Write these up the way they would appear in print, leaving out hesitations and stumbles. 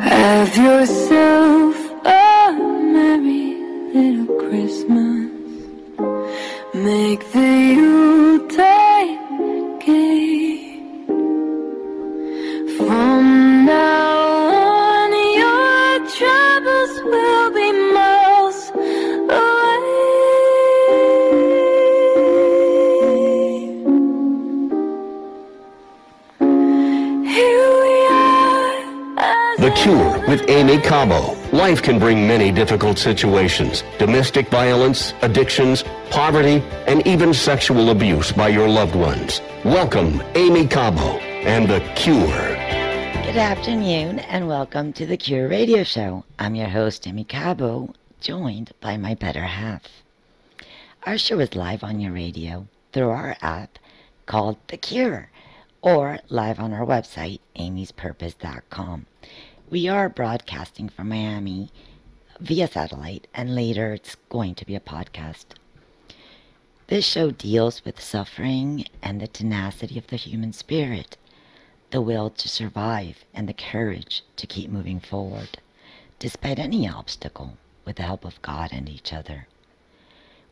Have yourself a merry little Christmas. Make the Yuletide gay. From now on, your troubles will be miles away. Here we are. The Cure with Aimee Cabo. Life can bring many difficult situations: domestic violence, addictions, poverty, and even sexual abuse by your loved ones. Welcome, Aimee Cabo and The Cure. Good afternoon, and welcome to The Cure Radio Show. I'm your host, Aimee Cabo, joined by my better half. Our show is live on your radio through our app called The Cure, or live on our website, aimeespurpose.com. We are broadcasting from Miami via satellite, and later it's going to be a podcast. This show deals with suffering and the tenacity of the human spirit, the will to survive, and the courage to keep moving forward, despite any obstacle, with the help of God and each other.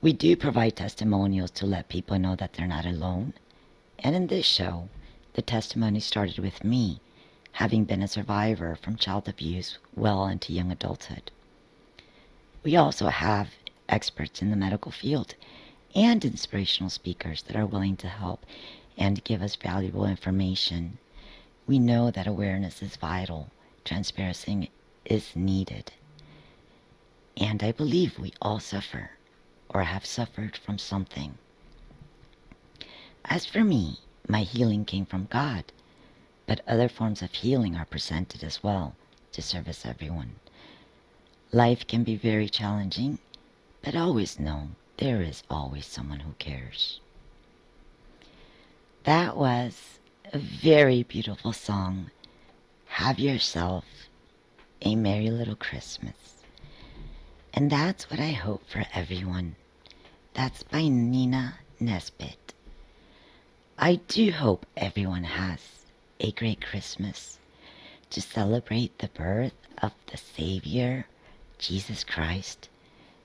We do provide testimonials to let people know that they're not alone, and in this show, the testimony started with me, having been a survivor from child abuse well into young adulthood. We also have experts in the medical field and inspirational speakers that are willing to help and give us valuable information. We know that awareness is vital, transparency is needed, and I believe we all suffer or have suffered from something. As for me, my healing came from God, but other forms of healing are presented as well to service everyone. Life can be very challenging, but always know there is always someone who cares. That was a very beautiful song, Have Yourself a Merry Little Christmas. And that's what I hope for everyone. That's by Nina Nesbitt. I do hope everyone has a great Christmas to celebrate the birth of the Savior, Jesus Christ,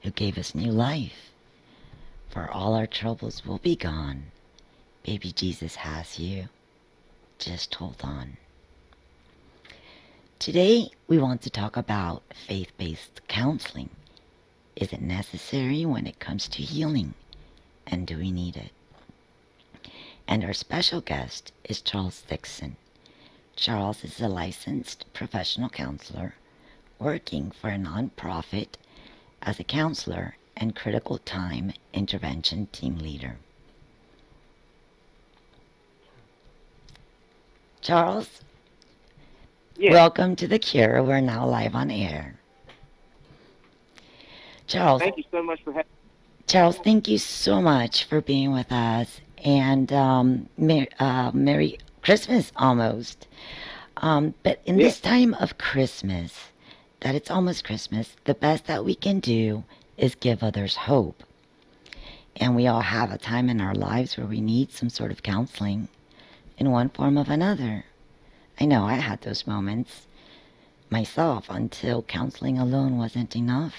who gave us new life. For all our troubles will be gone. Baby Jesus has you. Just hold on. Today, we want to talk about faith-based counseling. Is it necessary when it comes to healing? And do we need it? And our special guest is Charles Dixon. Charles is a licensed professional counselor working for a nonprofit as a counselor and critical time intervention team leader. Charles, yes. Welcome to The Cure. We're now live on air. Charles, thank you so much for having me. Charles, thank you so much for being with us, and Merry Christmas almost. But in this time of Christmas, that it's almost Christmas, the best that we can do is give others hope. And we all have a time in our lives where we need some sort of counseling in one form of another. I know I had those moments myself until counseling alone wasn't enough.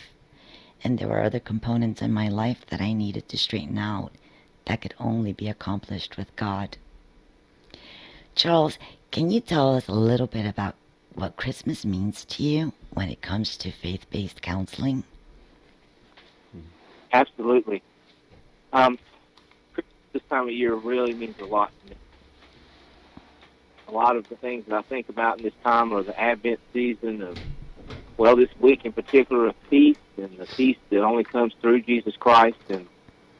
And there were other components in my life that I needed to straighten out that could only be accomplished with God. Charles, can you tell us a little bit about what Christmas means to you when it comes to faith-based counseling? Absolutely. This time of year really means a lot to me. A lot of the things that I think about in this time are the Advent season of, well, this week in particular, of feast, and the feast that only comes through Jesus Christ, and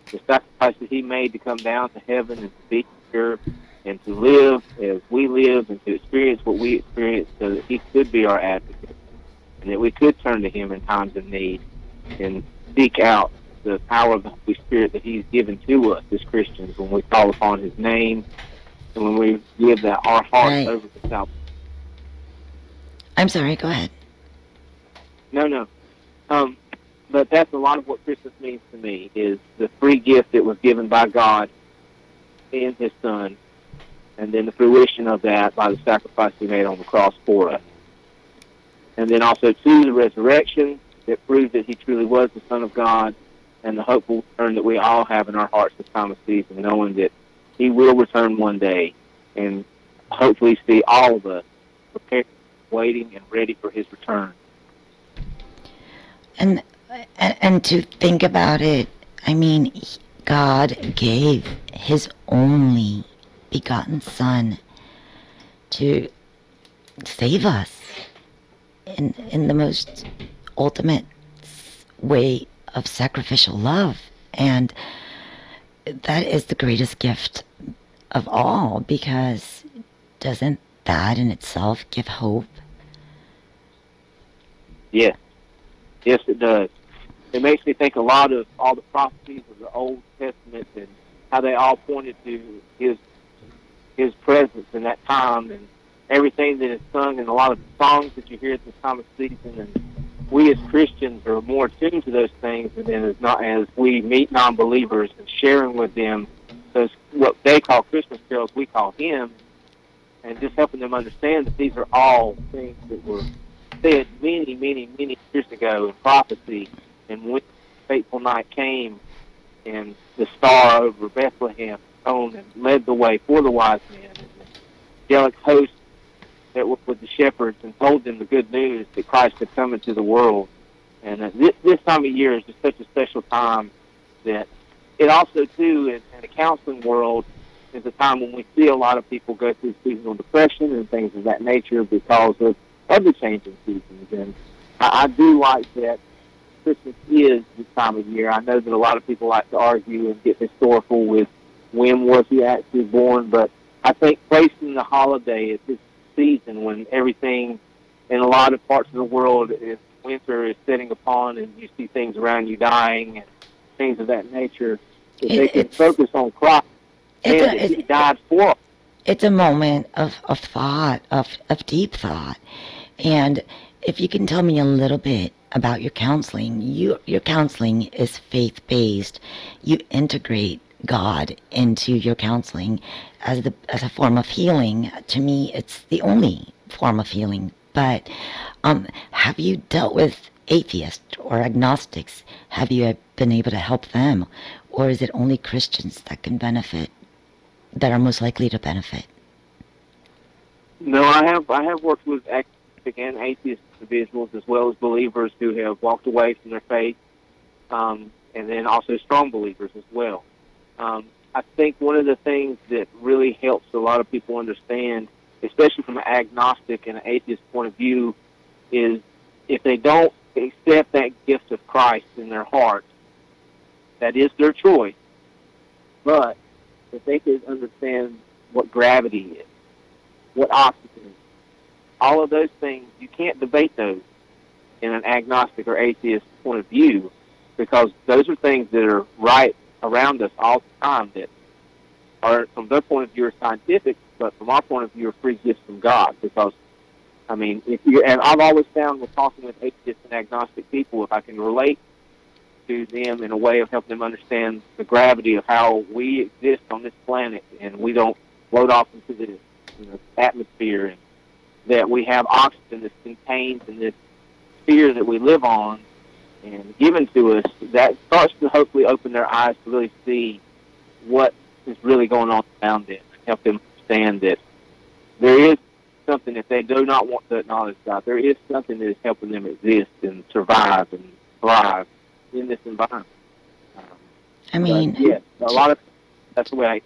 the sacrifice that he made to come down to heaven and to be here and to live as we live and to experience what we experience so that he could be our advocate and that we could turn to him in times of need and seek out the power of the Holy Spirit that he's given to us as Christians when we call upon his name and when we give that our heart over to salvation. I'm sorry, go ahead. No. But that's a lot of what Christmas means to me, is the free gift that was given by God in his Son, and then the fruition of that by the sacrifice he made on the cross for us. and then also to the resurrection that proved that he truly was the Son of God, and the hopeful return that we all have in our hearts this time of season, knowing that he will return one day and hopefully see all of us prepared, waiting, and ready for his return. And to think about it, I mean, God gave his only begotten Son to save us in the most ultimate way of sacrificial love, and that is the greatest gift of all, because doesn't that in itself give hope? Yes. Yes, it does. It makes me think a lot of all the prophecies of the Old Testament and how they all pointed to his presence in that time, and everything that is sung and a lot of the songs that you hear at this time of season. And we as Christians are more attuned to those things, and then as not as we meet non-believers and sharing with them those what they call Christmas carols, we call hymns, and just helping them understand that these are all things that were said many, many, many years ago in prophecy. And when the fateful night came, and the star over Bethlehem shone and led the way for the wise men, and the angelic hosts that were with the shepherds and told them the good news that Christ had come into the world. And this time of year is just such a special time that it also, too, in the counseling world, is a time when we see a lot of people go through seasonal depression and things of that nature because of other changing seasons. And I do like that Christmas is this time of year. I know that a lot of people like to argue and get historical with when was he actually born, but I think placing the holiday at this season when everything in a lot of parts of the world is winter is setting upon and you see things around you dying and things of that nature, if they can focus on Christ and that he died for us. It's a moment of thought, of deep thought. And if you can tell me a little bit about your counseling, your counseling is faith-based. You integrate God into your counseling as a form of healing. To me, it's the only form of healing. But have you dealt with atheists or agnostics? Have you been able to help them? Or is it only Christians that can benefit, that are most likely to benefit? No, I have worked with agnostic and atheist individuals as well as believers who have walked away from their faith, and then also strong believers as well. I think one of the things that really helps a lot of people understand, especially from an agnostic and an atheist point of view, is if they don't accept that gift of Christ in their heart, that is their choice. But if they could understand what gravity is, what oxygen is, all of those things, you can't debate those in an agnostic or atheist point of view, because those are things that are right around us all the time that are, from their point of view, are scientific, but from our point of view, are free gifts from God. Because, I mean, and I've always found with talking with atheists and agnostic people, if I can relate to them in a way of helping them understand the gravity of how we exist on this planet, and we don't float off into the atmosphere, and that we have oxygen that's contained in this sphere that we live on and given to us, that starts to hopefully open their eyes to really see what is really going on around them and help them understand that there is something, if they do not want to acknowledge God, there is something that is helping them exist and survive and thrive in this environment. I mean, yeah, a lot of, that's the way I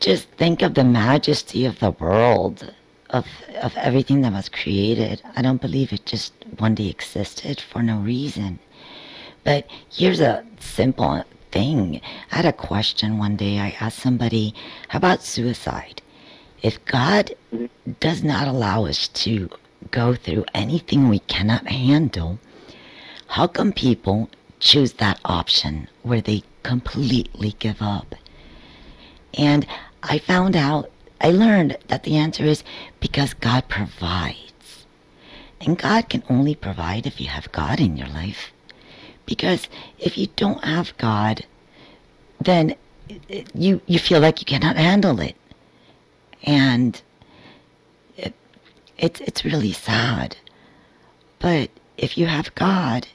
just think of the majesty of the world, of everything that was created. I don't believe it just one day existed for no reason. But here's a simple thing. I had a question one day. I asked somebody, how about suicide? If God does not allow us to go through anything we cannot handle, how come people choose that option where they completely give up? And I found out, I learned that the answer is because God provides. And God can only provide if you have God in your life. Because if you don't have God, then you feel like you cannot handle it. And it's really sad. But if you have God,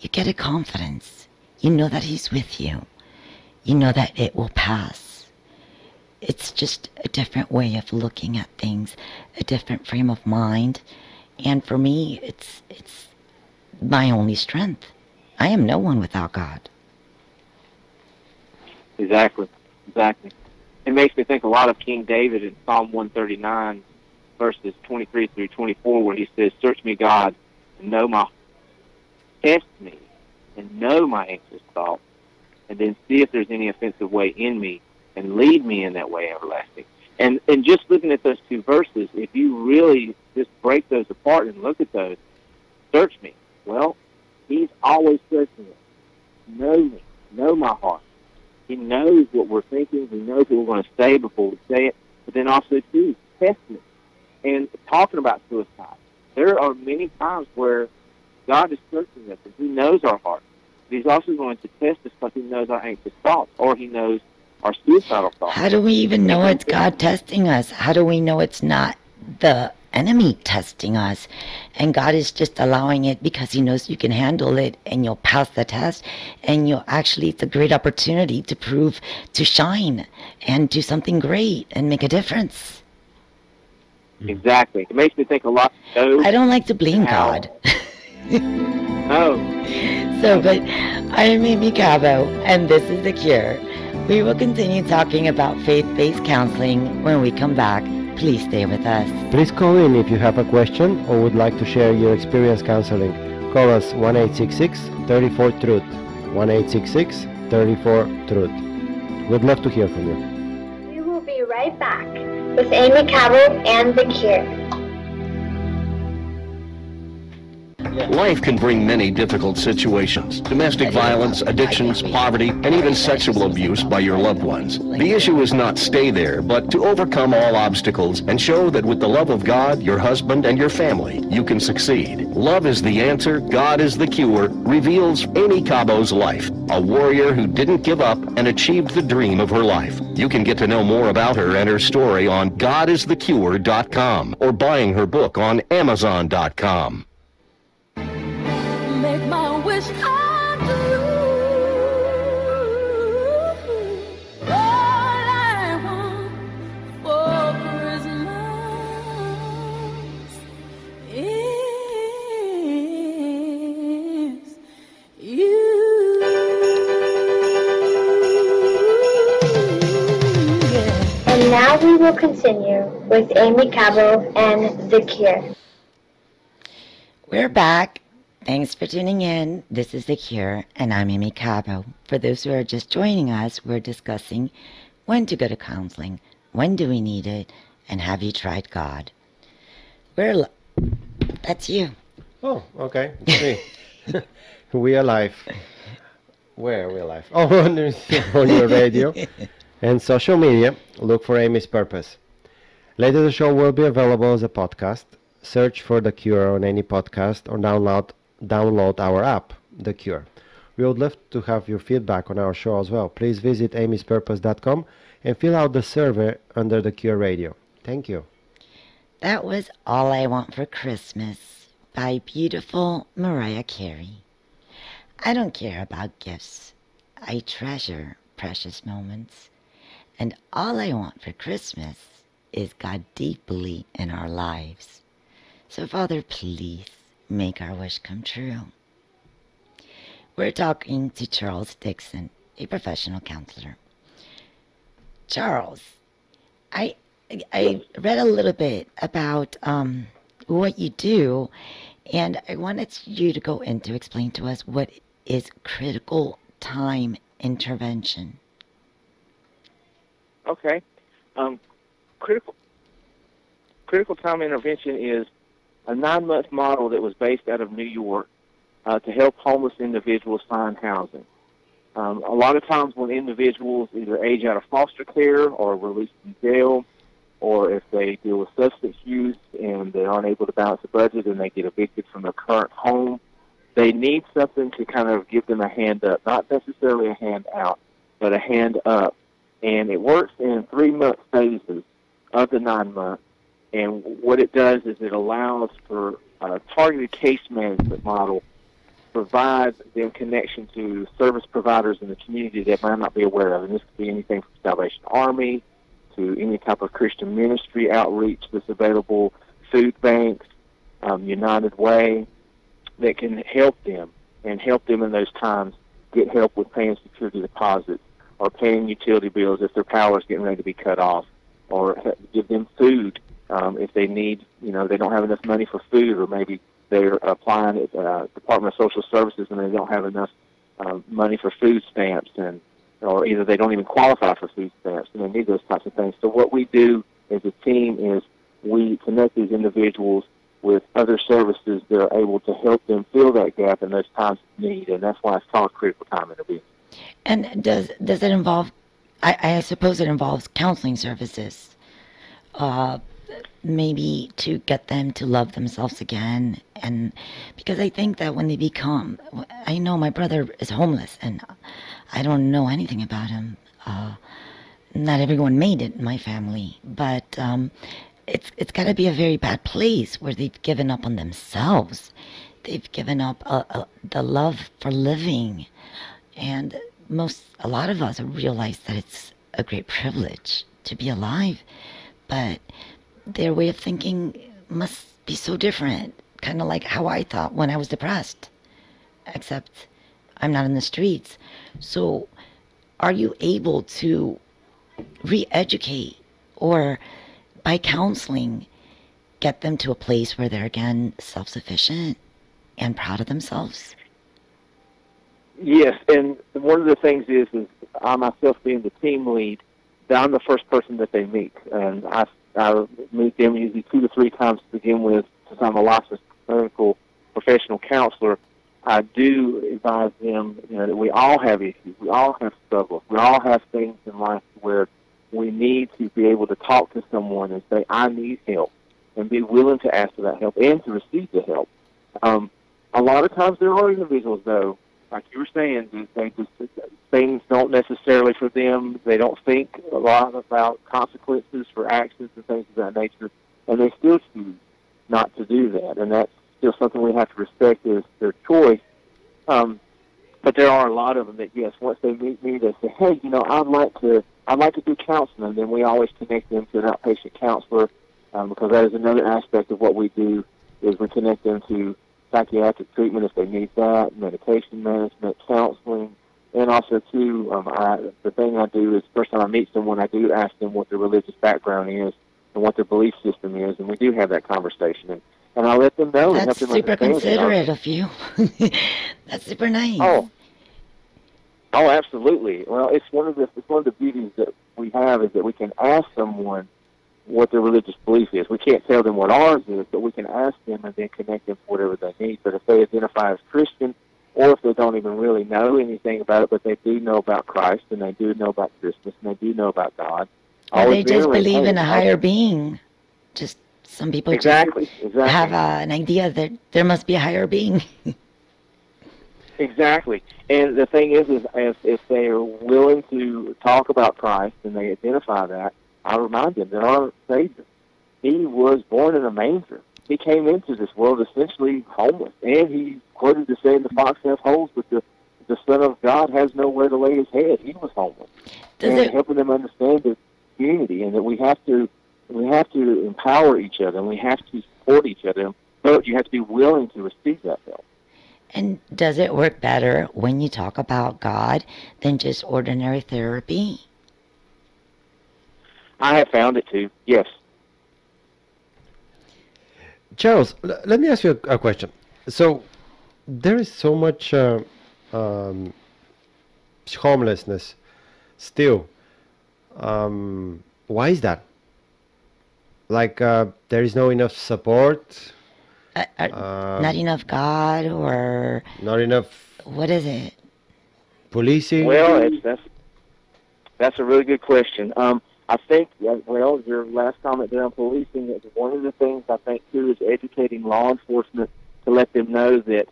you get a confidence. You know that He's with you. You know that it will pass. It's just a different way of looking at things, a different frame of mind. And for me, it's my only strength. I am no one without God. Exactly. Exactly. It makes me think a lot of King David in Psalm 139, verses 23 through 24, where he says, "Search me, God, and know my heart. Test me, and know my anxious thoughts, and then see if there's any offensive way in me, and lead me in that way everlasting." And just looking at those two verses, if you really just break those apart and look at those, search me. Well, He's always searching us. Know me. Know my heart. He knows what we're thinking. He knows what we're going to say before we say it. But then also, too, test me. And talking about suicide, there are many times where God is searching us, and He knows our heart. But He's also going to test us because He knows our anxious thoughts, or He knows our suicidal thoughts. How do we even know it's God testing us? How do we know it's not the enemy testing us? And God is just allowing it because He knows you can handle it, and you'll pass the test, and you'll actually, it's a great opportunity to prove, to shine, and do something great, and make a difference. Exactly. It makes me think a lot. I don't like to blame God. No. So, but I'm Aimee Cabo, and this is The Cure. We will continue talking about faith-based counseling when we come back. Please stay with us. Please call in if you have a question or would like to share your experience counseling. Call us 1-866-34-TRUTH. 1-866-34-TRUTH. We'd love to hear from you. We will be right back with Aimee Cabo and The Cure. Life can bring many difficult situations. Domestic violence, addictions, poverty, and even sexual abuse by your loved ones. The issue is not stay there, but to overcome all obstacles and show that with the love of God, your husband, and your family, you can succeed. Love is the answer, God is the cure, reveals Aimee Cabo's life, a warrior who didn't give up and achieved the dream of her life. You can get to know more about her and her story on godisthecure.com or buying her book on amazon.com. Make my wish come true. All I want for Christmas is you. Yeah. And now we will continue with Aimee Cabo and The Cure. We're back. Thanks for tuning in. This is The Cure, and I'm Aimee Cabo. For those who are just joining us, we're discussing when to go to counseling, when do we need it, and have you tried God? That's you. Oh, okay. It's me. We are live. Where are we live? Oh, on your radio and social media. Look for Aimee's Purpose. Later, the show will be available as a podcast. Search for The Cure on any podcast or download our app, The Cure. We would love to have your feedback on our show as well. Please visit aimeespurpose.com and fill out the survey under The Cure Radio. Thank you. That was All I Want for Christmas by beautiful Mariah Carey. I don't care about gifts. I treasure precious moments. And all I want for Christmas is God deeply in our lives. So, Father, please, make our wish come true. We're talking to Charles Dixon, a professional counselor. Charles, I read a little bit about what you do, and I wanted you to go in to explain to us what is critical time intervention. Okay. Critical time intervention is a 9-month model that was based out of New York to help homeless individuals find housing. A lot of times when individuals either age out of foster care or released from jail, or if they deal with substance use and they aren't able to balance the budget and they get evicted from their current home, they need something to kind of give them a hand up, not necessarily a hand out, but a hand up. And it works in 3-month phases of the 9 months. And what it does is it allows for targeted case management model provides them connection to service providers in the community that might not be aware of. And this could be anything from Salvation Army to any type of Christian ministry outreach that's available, food banks, United Way, that can help them and help them in those times get help with paying security deposits or paying utility bills if their power is getting ready to be cut off, or give them food if they need, they don't have enough money for food, or maybe they're applying at the Department of Social Services and they don't have enough money for food stamps, or either they don't even qualify for food stamps and they need those types of things. So what we do as a team is we connect these individuals with other services that are able to help them fill that gap in those times of need, and that's why it's called critical time intervention. And does it involve, I suppose it involves counseling services, maybe to get them to love themselves again, and because I think that when they become, I know my brother is homeless, and I don't know anything about him. Not everyone made it in my family, but it's got to be a very bad place where they've given up on themselves. They've given up the love for living, and a lot of us realize that it's a great privilege to be alive, but their way of thinking must be so different, kind of like how I thought when I was depressed, except I'm not in the streets. So are you able to re-educate, or by counseling, get them to a place where they're again self-sufficient and proud of themselves? Yes, and one of the things is I myself being the team lead, that I'm the first person that they meet, and I meet them usually 2 to 3 times to begin with, since I'm a licensed clinical professional counselor. I do advise them, that we all have issues, we all have struggles, we all have things in life where we need to be able to talk to someone and say, I need help, and be willing to ask for that help and to receive the help. A lot of times there are individuals, though, like you were saying, things don't necessarily for them. They don't think a lot about consequences for actions and things of that nature, and they still choose not to do that. And that's still something we have to respect is their choice. But there are a lot of them that, yes, once they meet me, they say, hey, I'd like to do counseling. And then we always connect them to an outpatient counselor, because that is another aspect of what we do is we connect them to psychiatric treatment if they need that, medication management, counseling, and also, too, the thing I do is first time I meet someone, I do ask them what their religious background is and what their belief system is, and we do have that conversation, and I let them know. That's super considerate of you. That's super nice. Oh, absolutely. Well, it's one of the beauties that we have is that we can ask someone what their religious belief is. We can't tell them what ours is, but we can ask them and then connect them to whatever they need. But if they identify as Christian, or if they don't even really know anything about it, but they do know about Christ, and they do know about Christmas, and they do know about God. Or they just believe in a higher being. Just some people exactly have an idea that there must be a higher being. Exactly. And the thing is if they are willing to talk about Christ and they identify that, I remind them that our Savior, he was born in a manger. He came into this world essentially homeless, and he quoted the saying, "The fox has holes, but the Son of God has nowhere to lay his head." He was homeless, helping them understand the community and that we have to empower each other and we have to support each other, but you have to be willing to receive that help. And does it work better when you talk about God than just ordinary therapy? I have found it too, yes. Charles, let me ask you a question. So there is so much homelessness still. Why is that? Like there is no enough support? Not enough God, or... Not enough... What is it? Policing? Well, that's a really good question. I think, your last comment there on policing, is one of the things I think, too, is educating law enforcement to let them know that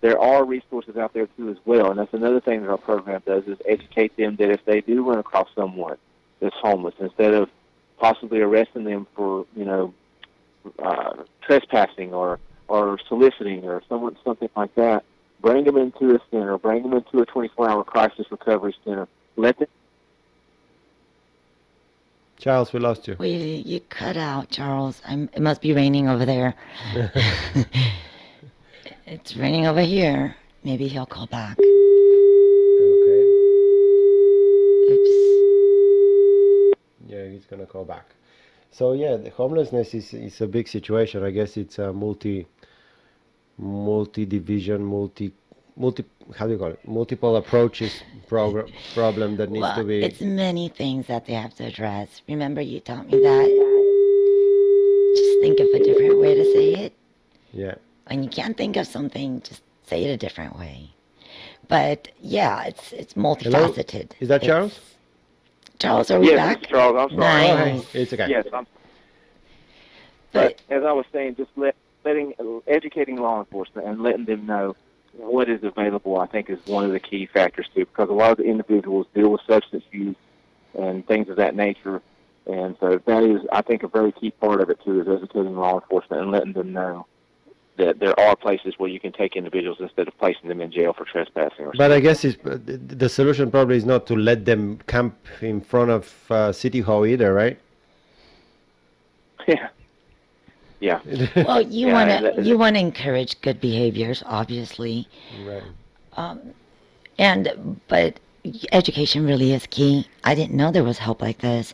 there are resources out there, too, as well. And that's another thing that our program does is educate them that if they do run across someone that's homeless, instead of possibly arresting them for, trespassing or or soliciting or something like that, bring them into a center, bring them into a 24-hour crisis recovery center. Let them... Charles, we lost you. You cut out, Charles. It must be raining over there. It's raining over here. Maybe he'll call back. Okay. Oops. Yeah, he's going to call back. So yeah, the homelessness is a big situation. I guess it's a multi-division, multiple approaches problem that needs to be... It's many things that they have to address. Remember you taught me that? Just think of a different way to say it. Yeah. When you can't think of something, just say it a different way. But yeah, it's multifaceted. Hello? Is that Charles? Charles, are we back? Yes, Charles, I'm sorry. Nice. It's okay. Yes, but as I was saying, just educating law enforcement and letting them know what is available, I think, is one of the key factors, too, because a lot of the individuals deal with substance use and things of that nature. And so that is, I think, a very key part of it, too, is educating law enforcement and letting them know that there are places where you can take individuals instead of placing them in jail for trespassing. Or but I guess the solution probably is not to let them camp in front of City Hall either, right? Yeah. Yeah. Well, you want to encourage good behaviors, obviously. Right. But education really is key. I didn't know there was help like this.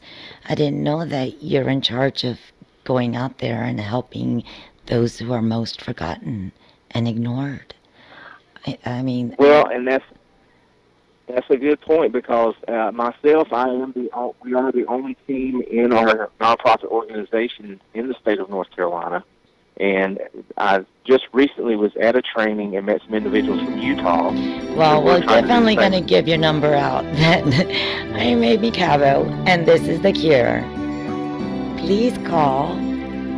I didn't know that you're in charge of going out there and helping those who are most forgotten and ignored. I mean... Well, and that's a good point, because myself, we are the only team in our nonprofit organization in the state of North Carolina. And I just recently was at a training and met some individuals from Utah. Well, we're definitely going to give your number out. I'm Aimee Cabo, and this is The Cure. Please call.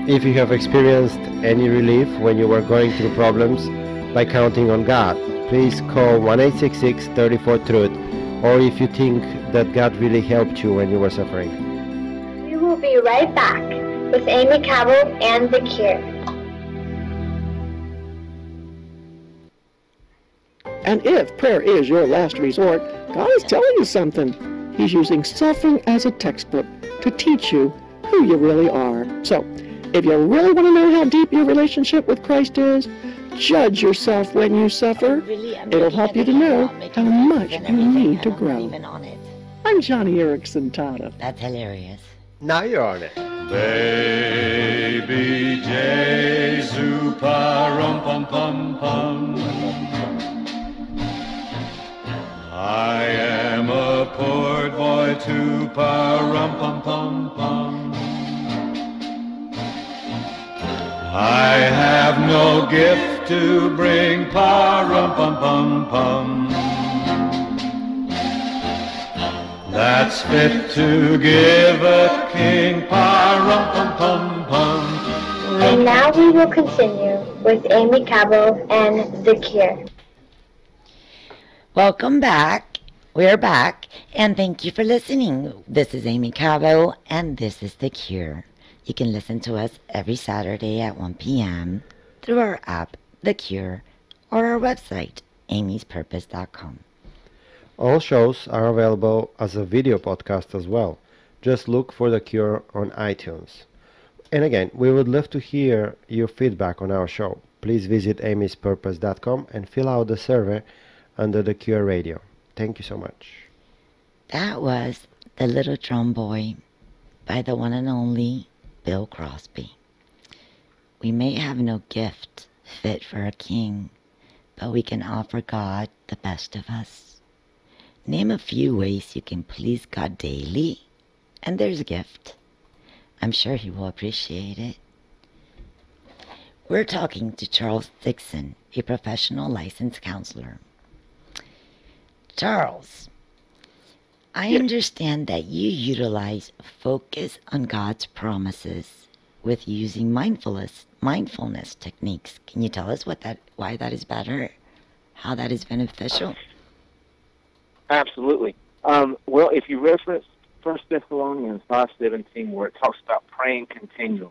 If you have experienced any relief when you were going through problems by counting on God, please call 1-866-34-TRUTH, or if you think that God really helped you when you were suffering. We will be right back with Aimee Cabo and The Cure. And if prayer is your last resort, God is telling you something. He's using suffering as a textbook to teach you who you really are. So, if you really want to know how deep your relationship with Christ is, judge yourself when you suffer. It'll help you to know how much you need to grow. I'm Joni Eareckson Tada. That's hilarious. Now you're on it. Baby Jesu parum pum pum pum. I am a poor boy too parum pum pum pum. I have no gift to bring, pa-rum-pum-pum-pum. That's fit to give a king, pa-rum-pum-pum-pum. And now we will continue with Aimee Cabo and The Cure. Welcome back. We're back, and thank you for listening. This is Aimee Cabo, and this is The Cure. You can listen to us every Saturday at 1 p.m. through our app, The Cure, or our website, aimeespurpose.com. All shows are available as a video podcast as well. Just look for The Cure on iTunes. And again, we would love to hear your feedback on our show. Please visit aimeespurpose.com and fill out the survey under The Cure Radio. Thank you so much. That was The Little Drum Boy by the one and only Bill Crosby. We may have no gift fit for a king, but we can offer God the best of us. Name a few ways you can please God daily, and there's a gift. I'm sure he will appreciate it. We're talking to Charles Dixon, a professional licensed counselor. Charles, I understand that you utilize focus on God's promises with using mindfulness techniques. Can you tell us why that is better, how that is beneficial? Absolutely. Well, if you reference 1 Thessalonians 5:17, where it talks about praying continually,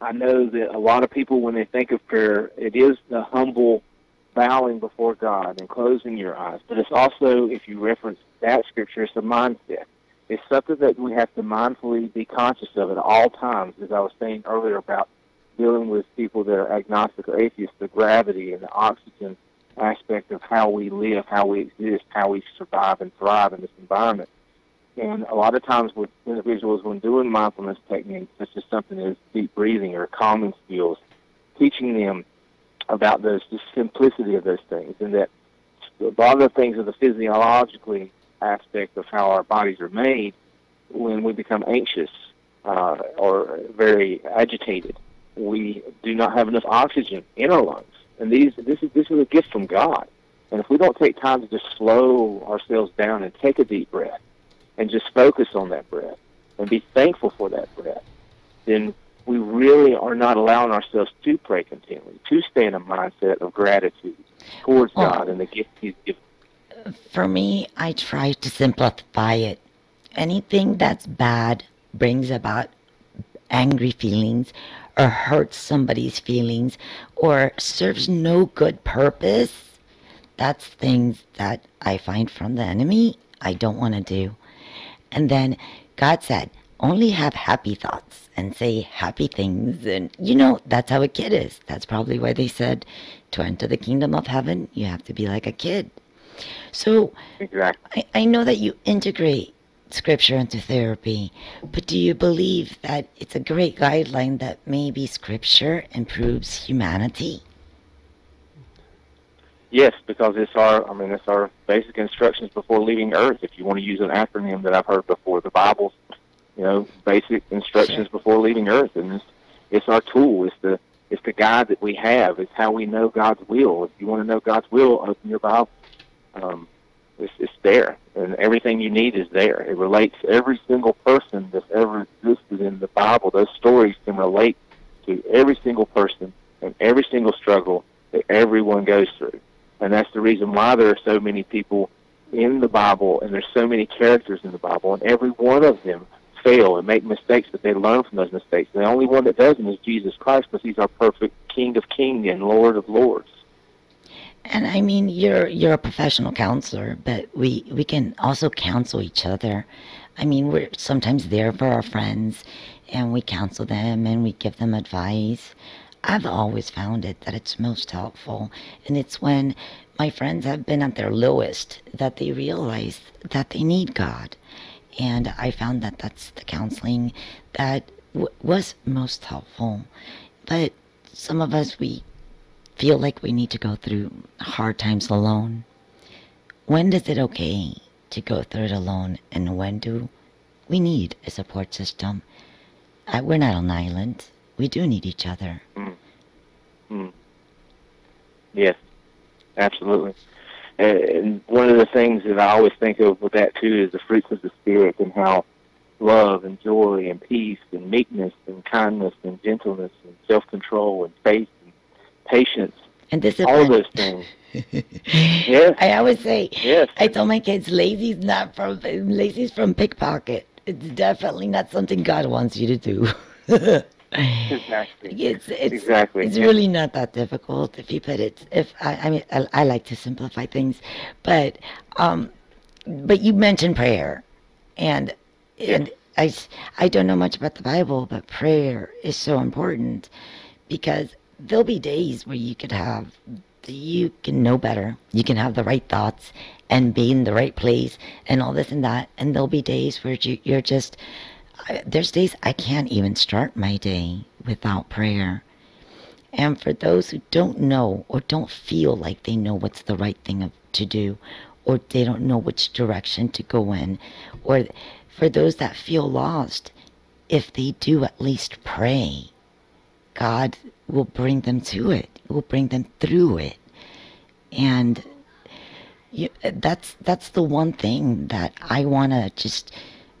I know that a lot of people, when they think of prayer, it is the humble bowing before God and closing your eyes. But it's also, if you reference that scripture, it's a mindset. It's something that we have to mindfully be conscious of at all times, as I was saying earlier about dealing with people that are agnostic or atheists, the gravity and the oxygen aspect of how we live, how we exist, how we survive and thrive in this environment. And a lot of times with individuals, when doing mindfulness techniques, such as something as deep breathing or calming skills, teaching them about those, the simplicity of those things, and that a lot of the things are the physiologically aspect of how our bodies are made. When we become anxious or very agitated, we do not have enough oxygen in our lungs, and this is a gift from God. And if we don't take time to just slow ourselves down and take a deep breath and just focus on that breath and be thankful for that breath, then we really are not allowing ourselves to pray continually, to stay in a mindset of gratitude towards God and the gift He's given. For me, I try to simplify it. Anything that's bad brings about angry feelings or hurts somebody's feelings or serves no good purpose. That's things that I find from the enemy I don't want to do. And then God said, only have happy thoughts and say happy things. And, you know, that's how a kid is. That's probably why they said to enter the kingdom of heaven, you have to be like a kid. So I know that you integrate scripture into therapy, but do you believe that it's a great guideline that maybe scripture improves humanity? Yes, because it's our basic instructions before leaving Earth. If you want to use an acronym that I've heard before, the Bible's, basic instructions before leaving Earth, and it's our tool. It's the guide that we have. It's how we know God's will. If you want to know God's will, open your Bible. It's there, and everything you need is there. It relates to every single person that's ever existed in the Bible. Those stories can relate to every single person and every single struggle that everyone goes through. And that's the reason why there are so many people in the Bible, and there's so many characters in the Bible, and every one of them fail and make mistakes, but they learn from those mistakes. And the only one that doesn't is Jesus Christ, because He's our perfect King of Kings and Lord of Lords. And I mean, you're a professional counselor, but we can also counsel each other. I mean, we're sometimes there for our friends, and we counsel them, and we give them advice. I've always found it that it's most helpful, and it's when my friends have been at their lowest that they realize that they need God. And I found that that's the counseling that was most helpful. But some of us, we feel like we need to go through hard times alone. When is it okay to go through it alone, and when do we need a support system? We're not on an island. We do need each other. Mm. Yes, absolutely. And one of the things that I always think of with that too is the fruits of the Spirit, and how love and joy and peace and meekness and kindness and gentleness and self-control and faith, patience, and discipline. All those things. Yes. I always say, yes. I tell my kids, lazy's from pickpocket. It's definitely not something God wants you to do. Exactly. Exactly. It's really not that difficult if you put it. I like to simplify things, but you mentioned prayer, and I don't know much about the Bible, but prayer is so important, because there'll be days where you can know better, you can have the right thoughts and be in the right place and all this and that, and there'll be days where you're just, there's days I can't even start my day without prayer. And for those who don't know or don't feel like they know what's the right thing to do, or they don't know which direction to go in, or for those that feel lost, if they do at least pray, God will bring them to it. It will bring them through it. And that's the one thing that I want to just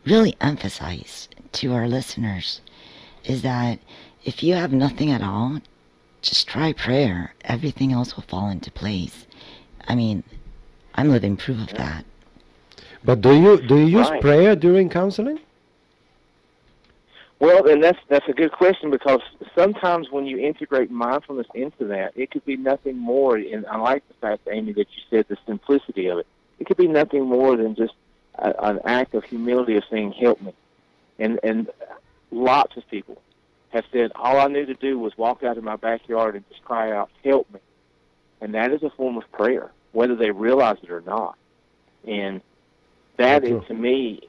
really emphasize to our listeners, is that if you have nothing at all, just try prayer. Everything else will fall into place. I mean, I'm living proof of that. But do you use prayer during counseling? Well, and that's a good question, because sometimes when you integrate mindfulness into that, it could be nothing more, and I like the fact, Aimee, that you said the simplicity of it. It could be nothing more than just an act of humility of saying, help me. And lots of people have said, all I knew to do was walk out in my backyard and just cry out, help me. And that is a form of prayer, whether they realize it or not. And that, is, to me,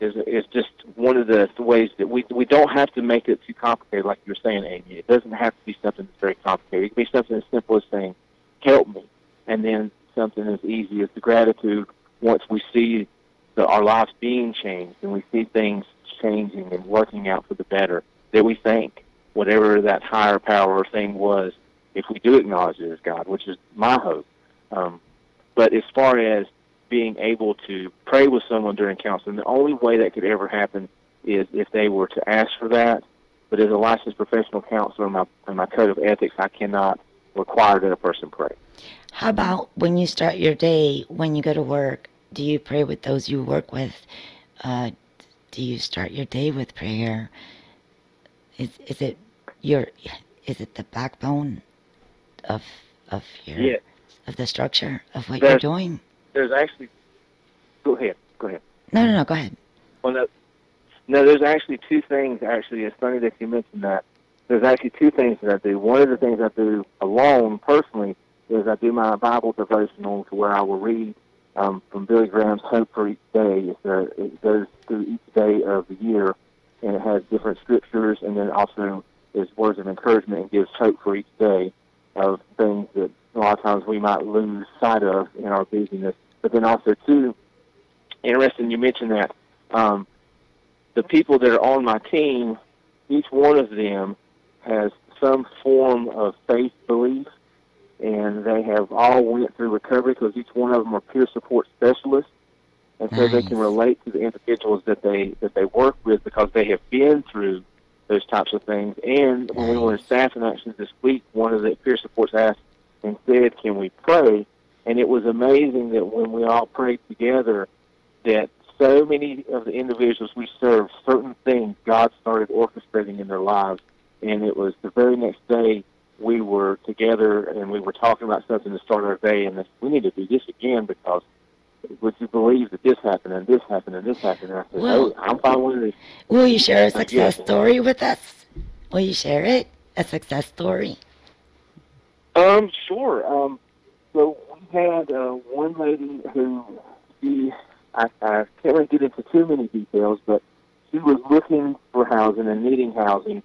is just one of the ways that we don't have to make it too complicated, like you were saying, Aimee. It doesn't have to be something that's very complicated. It can be something as simple as saying, help me, and then something as easy as the gratitude. Once we see our lives being changed and we see things changing and working out for the better, that we thank whatever that higher power or thing was, if we do acknowledge it as God, which is my hope. But as far as being able to pray with someone during counseling, the only way that could ever happen is if they were to ask for that. But as a licensed professional counselor in my code of ethics, I cannot require that a person pray. How about when you start your day, when you go to work, do you pray with those you work with? Do you start your day with prayer? Is it the backbone of the structure of what you're doing? There's actually, go ahead. No, go ahead. Well, no, there's actually two things. Actually, it's funny that you mentioned that. There's actually two things that I do. One of the things I do alone personally is I do my Bible devotional, to where I will read from Billy Graham's Hope for Each Day. It goes through each day of the year, and it has different scriptures, and then also is words of encouragement and gives hope for each day of things that a lot of times we might lose sight of in our busyness. But then also, too, interesting you mentioned that, the people that are on my team, each one of them has some form of faith belief, and they have all went through recovery, because each one of them are peer support specialists, and so they can relate to the individuals that they work with, because they have been through those types of things. And when we were in staffing actions this week, one of the peer supports asked and said, can we pray? And it was amazing that when we all prayed together, that so many of the individuals we served, certain things God started orchestrating in their lives. And it was the very next day we were together and we were talking about something to start our day, and we need to do this again, because would you believe that this happened and this happened and this happened? And I said, I'm fine with it. Will you share a success story with us? Will you share it? A success story? Sure. So we had one lady who, I can't really get into too many details, but she was looking for housing and needing housing,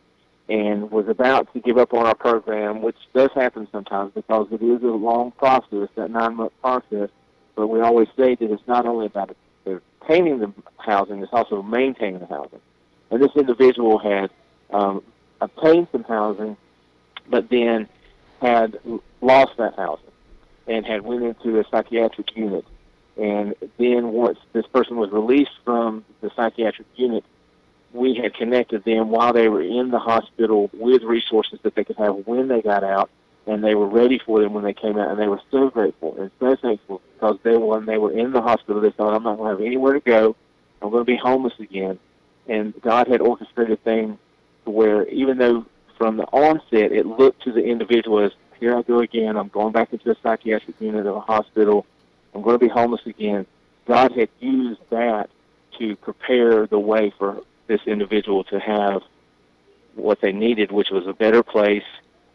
and was about to give up on our program, which does happen sometimes, because it is a long process, that 9-month process. But we always say that it's not only about obtaining the housing, it's also maintaining the housing. And this individual had obtained some housing, but then had lost that housing and had went into a psychiatric unit. And then once this person was released from the psychiatric unit, we had connected them while they were in the hospital with resources that they could have when they got out. And they were ready for them when they came out, and they were so grateful and so thankful, because when they were in the hospital, they thought, I'm not going to have anywhere to go. I'm going to be homeless again. And God had orchestrated things to where, even though from the onset it looked to the individual as, here I go again, I'm going back into a psychiatric unit of a hospital, I'm going to be homeless again, God had used that to prepare the way for this individual to have what they needed, which was a better place.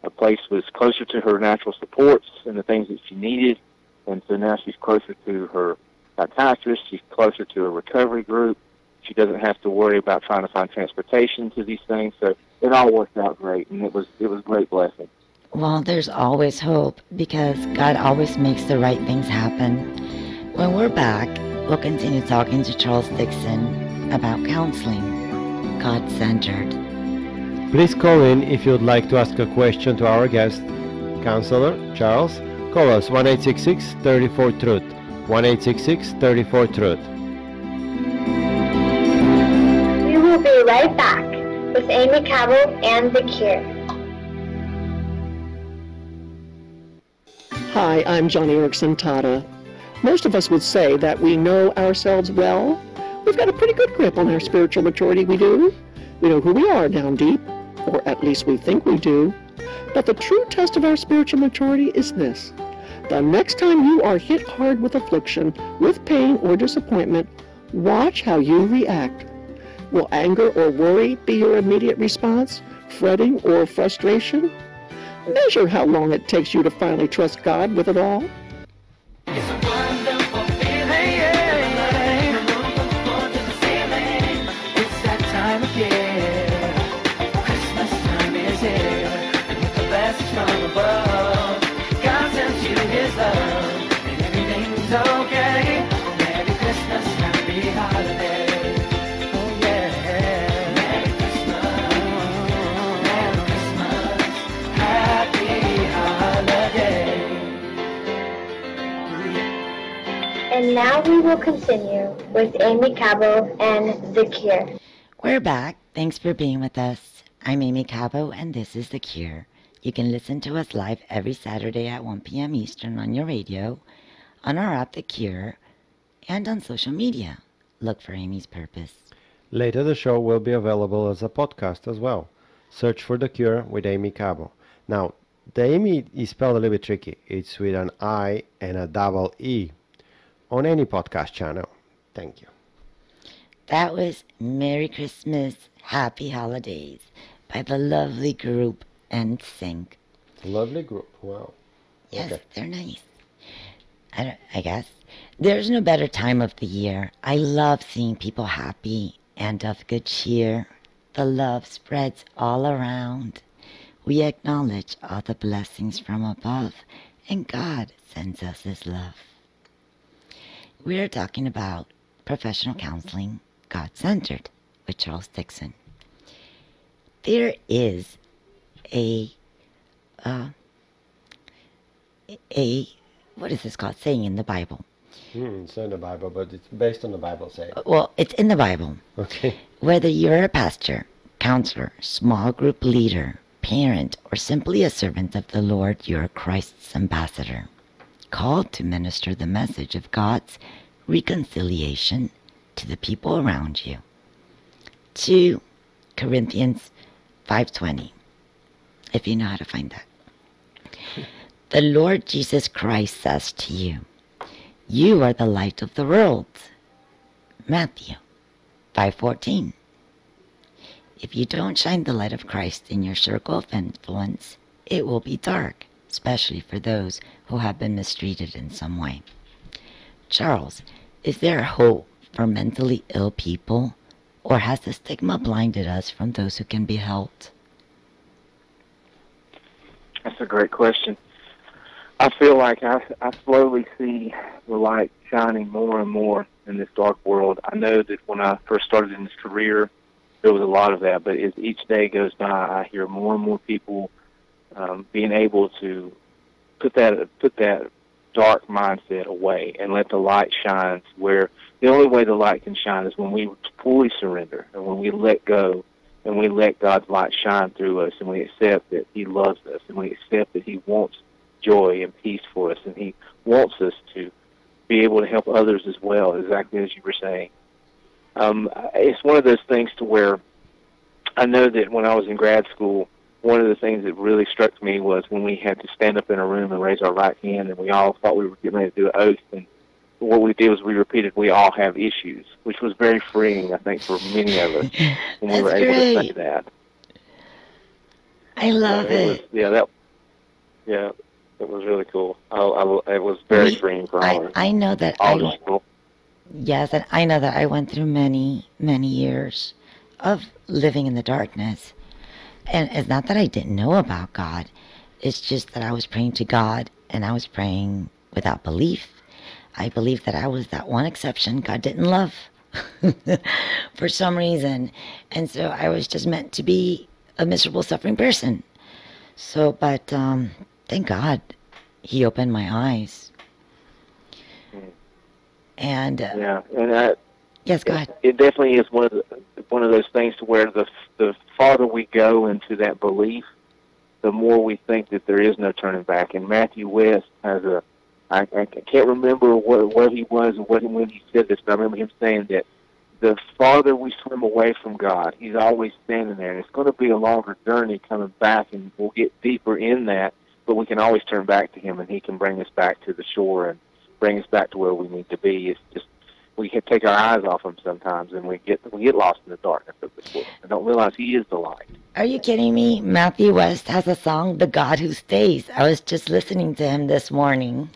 A place was closer to her natural supports and the things that she needed, and so now she's closer to her psychiatrist, she's closer to a recovery group, she doesn't have to worry about trying to find transportation to these things, so it all worked out great, and it was a great blessing. Well, there's always hope, because God always makes the right things happen. When we're back, we'll continue talking to Charles Dixon about counseling, God-centered. Please call in if you'd like to ask a question to our guest, Counselor Charles. Call us 1-866-34-TRUTH, 1-866-34-TRUTH. We will be right back with Aimee Cabo and The Cure. Hi, I'm Joni Eareckson Tada. Most of us would say that we know ourselves well. We've got a pretty good grip on our spiritual maturity, we do. We know who we are down deep, or at least we think we do. But the true test of our spiritual maturity is this. The next time you are hit hard with affliction, with pain or disappointment, watch how you react. Will anger or worry be your immediate response, fretting or frustration? Measure how long it takes you to finally trust God with it all. It's a wonderful feeling, I'm looking forward to the ceiling. It's that time of year, Christmas time is here, and with the blessings from above, God sends you His love, and everything's okay. Merry Christmas, happy holidays. And now we will continue with Aimee Cabo and The Cure. We're back. Thanks for being with us. I'm Aimee Cabo and this is The Cure. You can listen to us live every Saturday at 1 p.m. Eastern on your radio, on our app The Cure, and on social media. Look for Aimee's Purpose. Later the show will be available as a podcast as well. Search for The Cure with Aimee Cabo. Now, the Aimee is spelled a little bit tricky. It's with an I and a double E. On any podcast channel. Thank you. That was Merry Christmas, Happy Holidays by the lovely group NSYNC. Lovely group, wow. Yes, okay. They're nice. I guess. There's no better time of the year. I love seeing people happy and of good cheer. The love spreads all around. We acknowledge all the blessings from above, and God sends us His love. We're talking about professional counseling, God-centered, with Charles Dixon. There is a what is this called, saying in the Bible? It's not in the Bible, but it's based on the Bible saying. Well, it's in the Bible. Okay. Whether you're a pastor, counselor, small group leader, parent, or simply a servant of the Lord, you're Christ's ambassador, called to minister the message of God's reconciliation to the people around you. 2 Corinthians 5:20, if you know how to find that. The Lord Jesus Christ says to you, you are the light of the world. Matthew 5:14. If you don't shine the light of Christ in your circle of influence, it will be dark, especially for those who have been mistreated in some way. Charles, is there hope for mentally ill people, or has the stigma blinded us from those who can be helped? That's a great question. I feel like I slowly see the light shining more and more in this dark world. I know that when I first started in this career, there was a lot of that, but as each day goes by, I hear more and more people being able to put that dark mindset away and let the light shine, where the only way the light can shine is when we fully surrender and when we let go and we let God's light shine through us, and we accept that He loves us, and we accept that He wants joy and peace for us, and He wants us to be able to help others as well, exactly as you were saying. It's one of those things to where I know that when I was in grad school, one of the things that really struck me was when we had to stand up in a room and raise our right hand, and we all thought we were getting ready to do an oath, and what we did was we repeated, we all have issues, which was very freeing, I think, for many of us, when we were able to say that. I love it. It was really cool. It was very freeing for all of us. I know that I know that I went through many, many years of living in the darkness. And it's not that I didn't know about God. It's just that I was praying to God, and I was praying without belief. I believed that I was that one exception God didn't love for some reason. And so I was just meant to be a miserable, suffering person. So, but thank God He opened my eyes. And yes, go ahead. It definitely is one of those things to where the farther we go into that belief, the more we think that there is no turning back. And Matthew West has I can't remember where he was and when he said this, but I remember him saying that the farther we swim away from God, He's always standing there. And it's going to be a longer journey coming back, and we'll get deeper in that, but we can always turn back to Him, and He can bring us back to the shore and bring us back to where we need to be. It's just we can take our eyes off Him sometimes, and we get lost in the darkness of this world and don't realize He is the light. Are you kidding me? Matthew West has a song, "The God Who Stays." I was just listening to him this morning.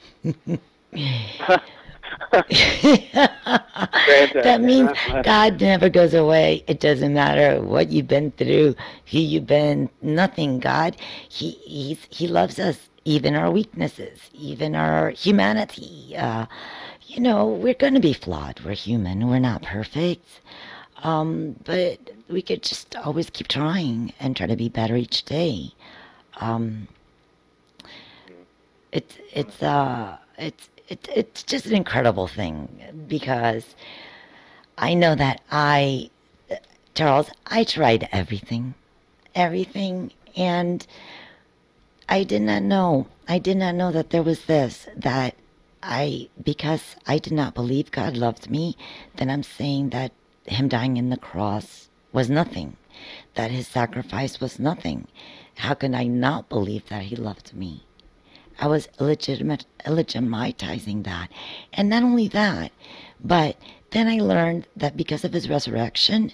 That means God never goes away. It doesn't matter what you've been through, who you've been, nothing. God, He loves us, even our weaknesses, even our humanity. You know, we're going to be flawed. We're human. We're not perfect. But we could just always keep trying and try to be better each day. It's just an incredible thing, because I know that Charles, I tried everything, and I did not know that there was this, that because I did not believe God loved me, then I'm saying that Him dying in the cross was nothing, that His sacrifice was nothing. How can I not believe that He loved me? I was illegitimizing that. And not only that, but then I learned that because of His resurrection,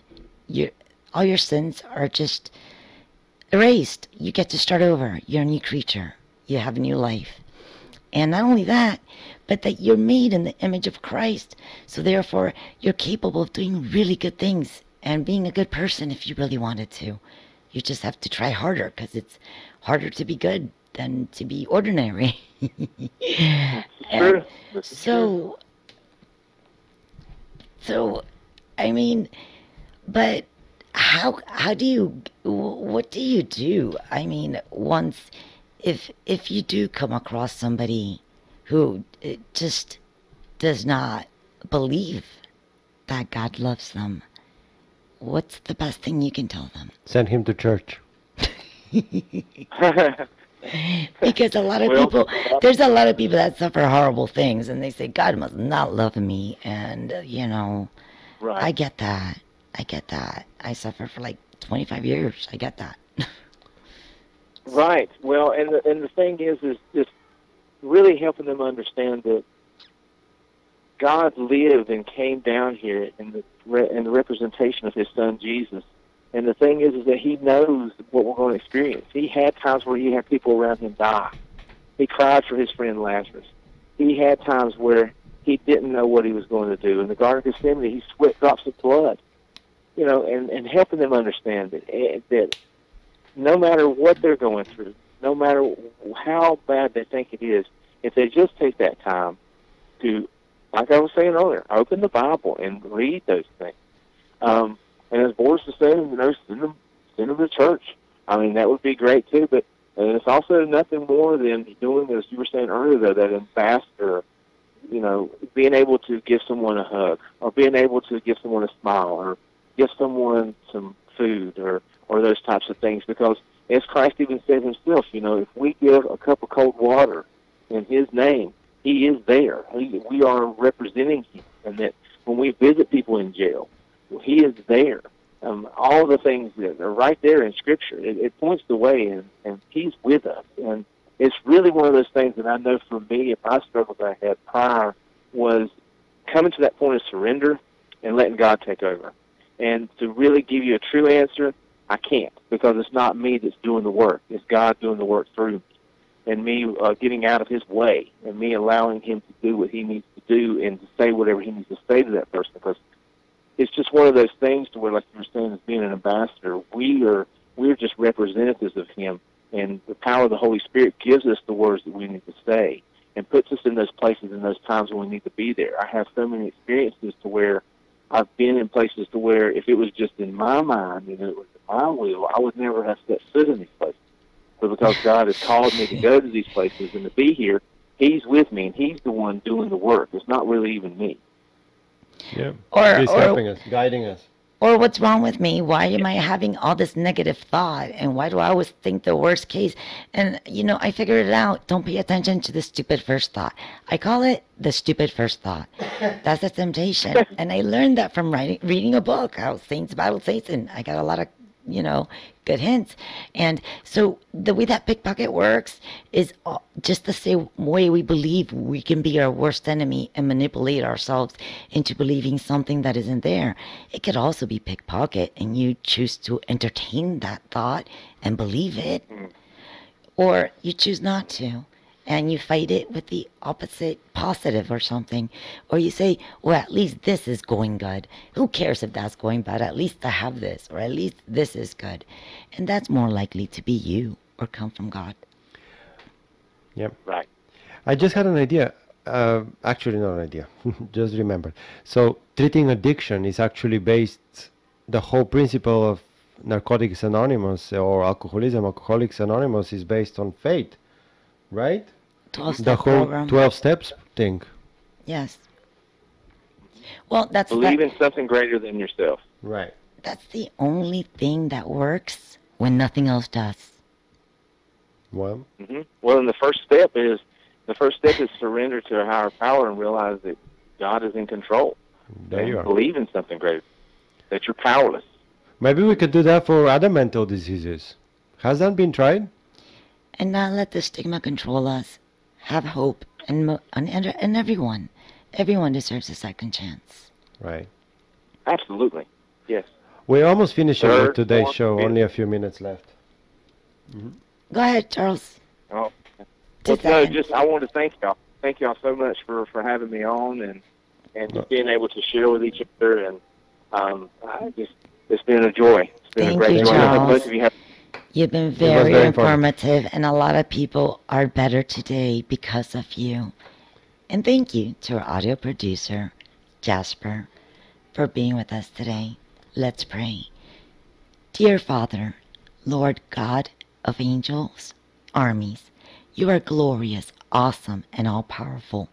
all your sins are just erased. You get to start over. You're a new creature. You have a new life. And not only that, but that you're made in the image of Christ. So therefore, you're capable of doing really good things and being a good person if you really wanted to. You just have to try harder, because it's harder to be good than to be ordinary. So, I mean, but what do you do? I mean, once, if you do come across somebody who just does not believe that God loves them, what's the best thing you can tell them? Send him to church. Because there's a lot of people that suffer horrible things, and they say God must not love me, and right. I get that. I suffered for like 25 years. I get that. Right. Well, and the thing is just really helping them understand that God lived and came down here in the representation of His Son Jesus. And the thing is that He knows what we're going to experience. He had times where He had people around Him die. He cried for His friend Lazarus. He had times where He didn't know what He was going to do. In the Garden of Gethsemane, He sweat drops of blood. You know, and helping them understand that no matter what they're going through, no matter how bad they think it is, if they just take that time to, like I was saying earlier, open the Bible and read those things. And as Boris was saying, send them to church. I mean, that would be great too. But it's also nothing more than doing, as you were saying earlier, though, that ambassador. You know, being able to give someone a hug, or being able to give someone a smile, or give someone some food, or those types of things. Because as Christ even said Himself, you know, if we give a cup of cold water in His name, He is there. We are representing Him, and that when we visit people in jail, He is there. All the things that are right there in Scripture, it points the way, and He's with us. And it's really one of those things that I know for me, if I struggled I had prior, was coming to that point of surrender and letting God take over. And to really give you a true answer, I can't, because it's not me that's doing the work. It's God doing the work through me, and me getting out of His way, and me allowing Him to do what He needs to do and to say whatever He needs to say to that person, because it's just one of those things to where, like you were saying, as being an ambassador, we're just representatives of Him, and the power of the Holy Spirit gives us the words that we need to say and puts us in those places and those times when we need to be there. I have so many experiences to where I've been in places to where if it was just in my mind and it was in my will, I would never have set foot in these places. But because God has called me to go to these places and to be here, He's with me, and He's the one doing the work. It's not really even me. Yeah, He's helping us, guiding us. Or what's wrong with me? Why am I having all this negative thought? And why do I always think the worst case? And, you know, I figured it out. Don't pay attention to the stupid first thought. I call it the stupid first thought. That's a temptation. And I learned that from reading a book, How Saints Battled Satan. I got a lot of, you know, good hints. And so the way that pickpocket works is just the same way we believe we can be our worst enemy and manipulate ourselves into believing something that isn't there. It could also be pickpocket, and you choose to entertain that thought and believe it, or you choose not to, and you fight it with the opposite positive or something. Or you say, well, at least this is going good. Who cares if that's going bad? At least I have this, or at least this is good. And that's more likely to be you or come from God. Yep. Right. I just had an idea. Actually, not an idea. Just remembered. So treating addiction is actually based, the whole principle of Narcotics Anonymous or alcoholism, Alcoholics Anonymous, is based on faith, right? 12 steps thing. Yes. Well, that's believe in something greater than yourself. Right. That's the only thing that works when nothing else does. Well. Mm-hmm. Well, and the first step is surrender to a higher power and realize that God is in control. There you are. Believe in something greater. That you're powerless. Maybe we could do that for other mental diseases. Has that been tried? And not let the stigma control us. Have hope, and everyone. Everyone deserves a second chance. Right. Absolutely. Yes. We're almost finishing with today's show. Only a few minutes left. Mm-hmm. Go ahead, Charles. Oh. Well, no, just I want to thank y'all. Thank y'all so much for having me on and being able to share with each other. And it's been a joy. It's been a great joy. Thank you, Charles. You've been very informative, and a lot of people are better today because of you. And thank you to our audio producer, Jasper, for being with us today. Let's pray. Dear Father, Lord God of angels, armies, you are glorious, awesome, and all-powerful.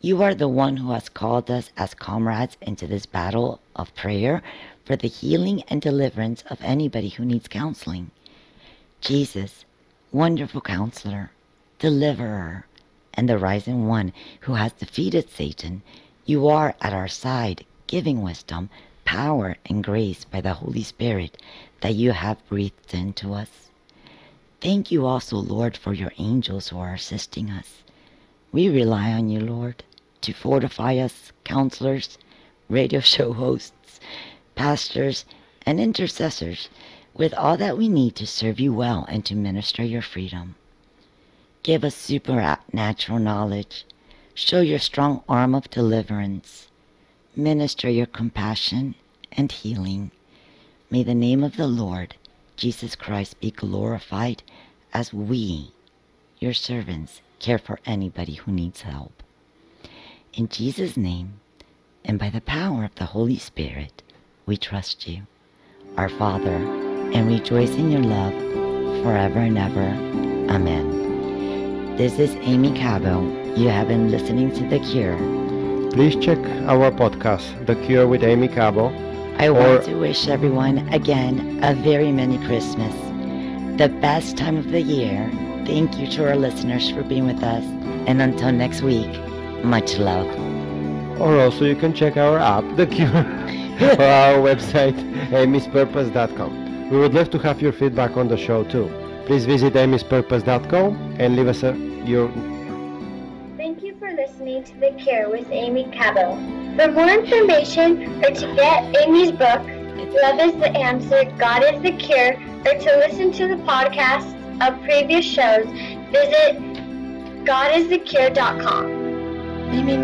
You are the one who has called us as comrades into this battle of prayer for the healing and deliverance of anybody who needs counseling. Jesus, wonderful counselor, deliverer, and the risen one who has defeated Satan, you are at our side, giving wisdom, power, and grace by the Holy Spirit that you have breathed into us. Thank you also, Lord, for your angels who are assisting us. We rely on you, Lord, to fortify us, counselors, radio show hosts, pastors, and intercessors, with all that we need to serve you well and to minister your freedom. Give us supernatural knowledge. Show your strong arm of deliverance. Minister your compassion and healing. May the name of the Lord, Jesus Christ, be glorified as we, your servants, care for anybody who needs help. In Jesus' name, and by the power of the Holy Spirit, we trust you, our Father, and rejoice in your love forever and ever. Amen. This is Aimee Cabo. You have been listening to The Cure. Please check our podcast, The Cure with Aimee Cabo. I want to wish everyone, again, a very Merry Christmas. The best time of the year. Thank you to our listeners for being with us. And until next week, much love. Or also you can check our app, The Cure, or our website, aimeespurpose.com. We would love to have your feedback on the show too. Please visit aimeespurpose.com and leave us your... Thank you for listening to The Cure with Aimee Cabo. For more information or to get Aimee's book, Love is the Answer, God is the Cure, or to listen to the podcasts of previous shows, visit godisthecure.com.